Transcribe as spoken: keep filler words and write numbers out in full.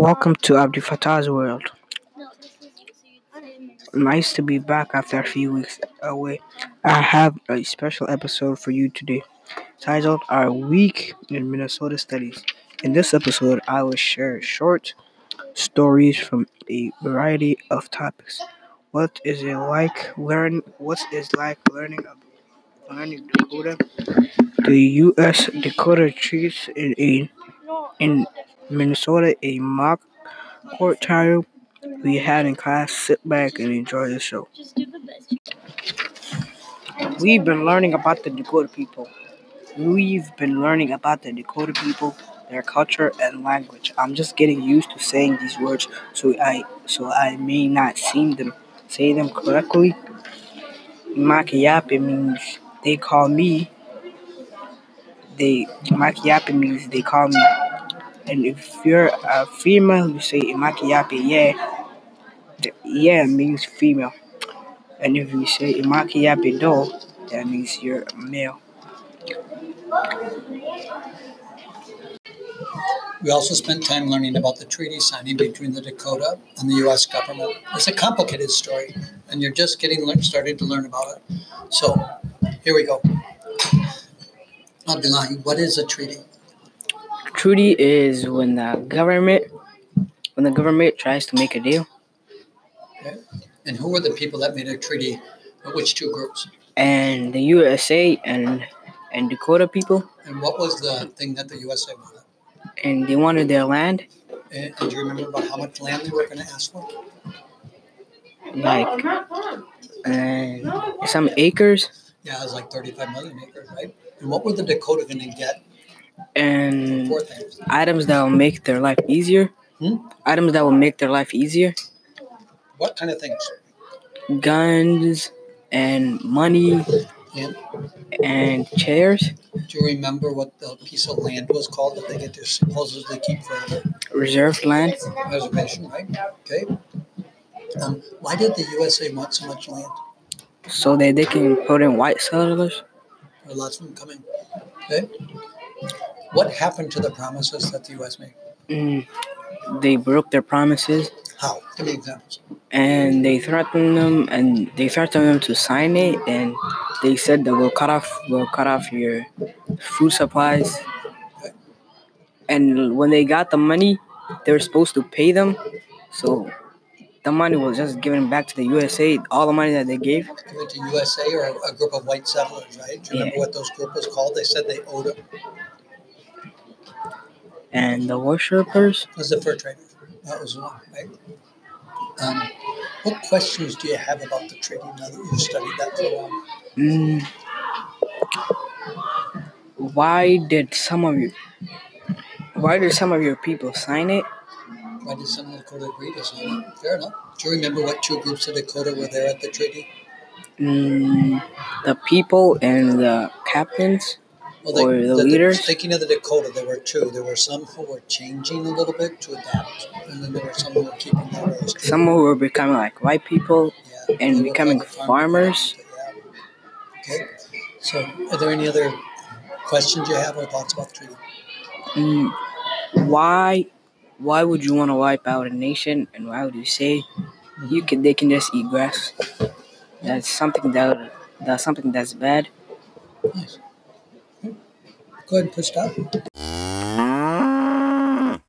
Welcome to Abdi Fattah's world. Nice to be back after a few weeks away. I have a special episode for you today, titled Our Week in Minnesota Studies. In this episode, I will share short stories from a variety of topics. What is it like learn? What is like learning learning Dakota? The U S. Dakota trees in a in Minnesota, a mock court trial we had in class. Sit back and enjoy the show. We've been learning about the Dakota people. We've been learning about the Dakota people, their culture and language. I'm just getting used to saying these words, so I so I may not seem them say them correctly. Makiyape means they call me. They Makiyape means they call me. And if you're a female, you say Imakiyapi, yeah. Yeah means female. And if you say Imakiyapi do, that means you're a male. We also spent time learning about the treaty signing between the Dakota and the U S government. It's a complicated story, and you're just getting started to learn about it. So, here we go. Abdullahi, what is a treaty? Treaty is when the government, when the government tries to make a deal. Okay. And who were the people that made a treaty? Which two groups? And the U S A and and Dakota people. And what was the thing that the U S A wanted? And they wanted their land. And, and do you remember about how much land they were going to ask for? Like, uh, some acres. Yeah, it was like thirty-five million acres, right? And what were the Dakota going to get? And items that will make their life easier. Hmm? Items that will make their life easier. What kind of things? Guns and money and, and chairs. Do you remember what the piece of land was called that they get to supposedly keep forever? Reserved land. Reservation, right? Okay. Um, why did the U S A want so much land? So that they can put in white settlers. There are lots of them coming. Okay. What happened to the promises that the U S made? Mm, they broke their promises. How? Give me examples. And they threatened them, and they threatened them to sign it, and they said that we'll cut off, we'll cut off your food supplies. Okay. And when they got the money, they were supposed to pay them, so the money was just given back to the U S A. All the money that they gave. They went to U S A or a, a group of white settlers, right? Do you yeah. remember what those group was called? They said they owed them. And the worshippers? It was the fur traders. That was one, right? Um, what questions do you have about the treaty now that you've studied that for a while? Mm, why did some of you? Why did some of your people sign it? Why did some of the Dakota agree to sign it? Fair enough. Do you remember what two groups of Dakota were there at the treaty? Mm, the people and the captains. Well, they, or the, the leaders? Thinking of the Dakota, there were two. There were some who were changing a little bit to adapt, and then there were some who were keeping their ways. Some who were becoming like white people yeah, and becoming farmers. farmers. Yeah. Okay. So, are there any other questions you have or thoughts about treaty? Mm, why, why would you want to wipe out a nation, and why would you say mm-hmm. you can? They can just eat grass? That's something that that's something that's bad. Nice. Go ahead and push stop.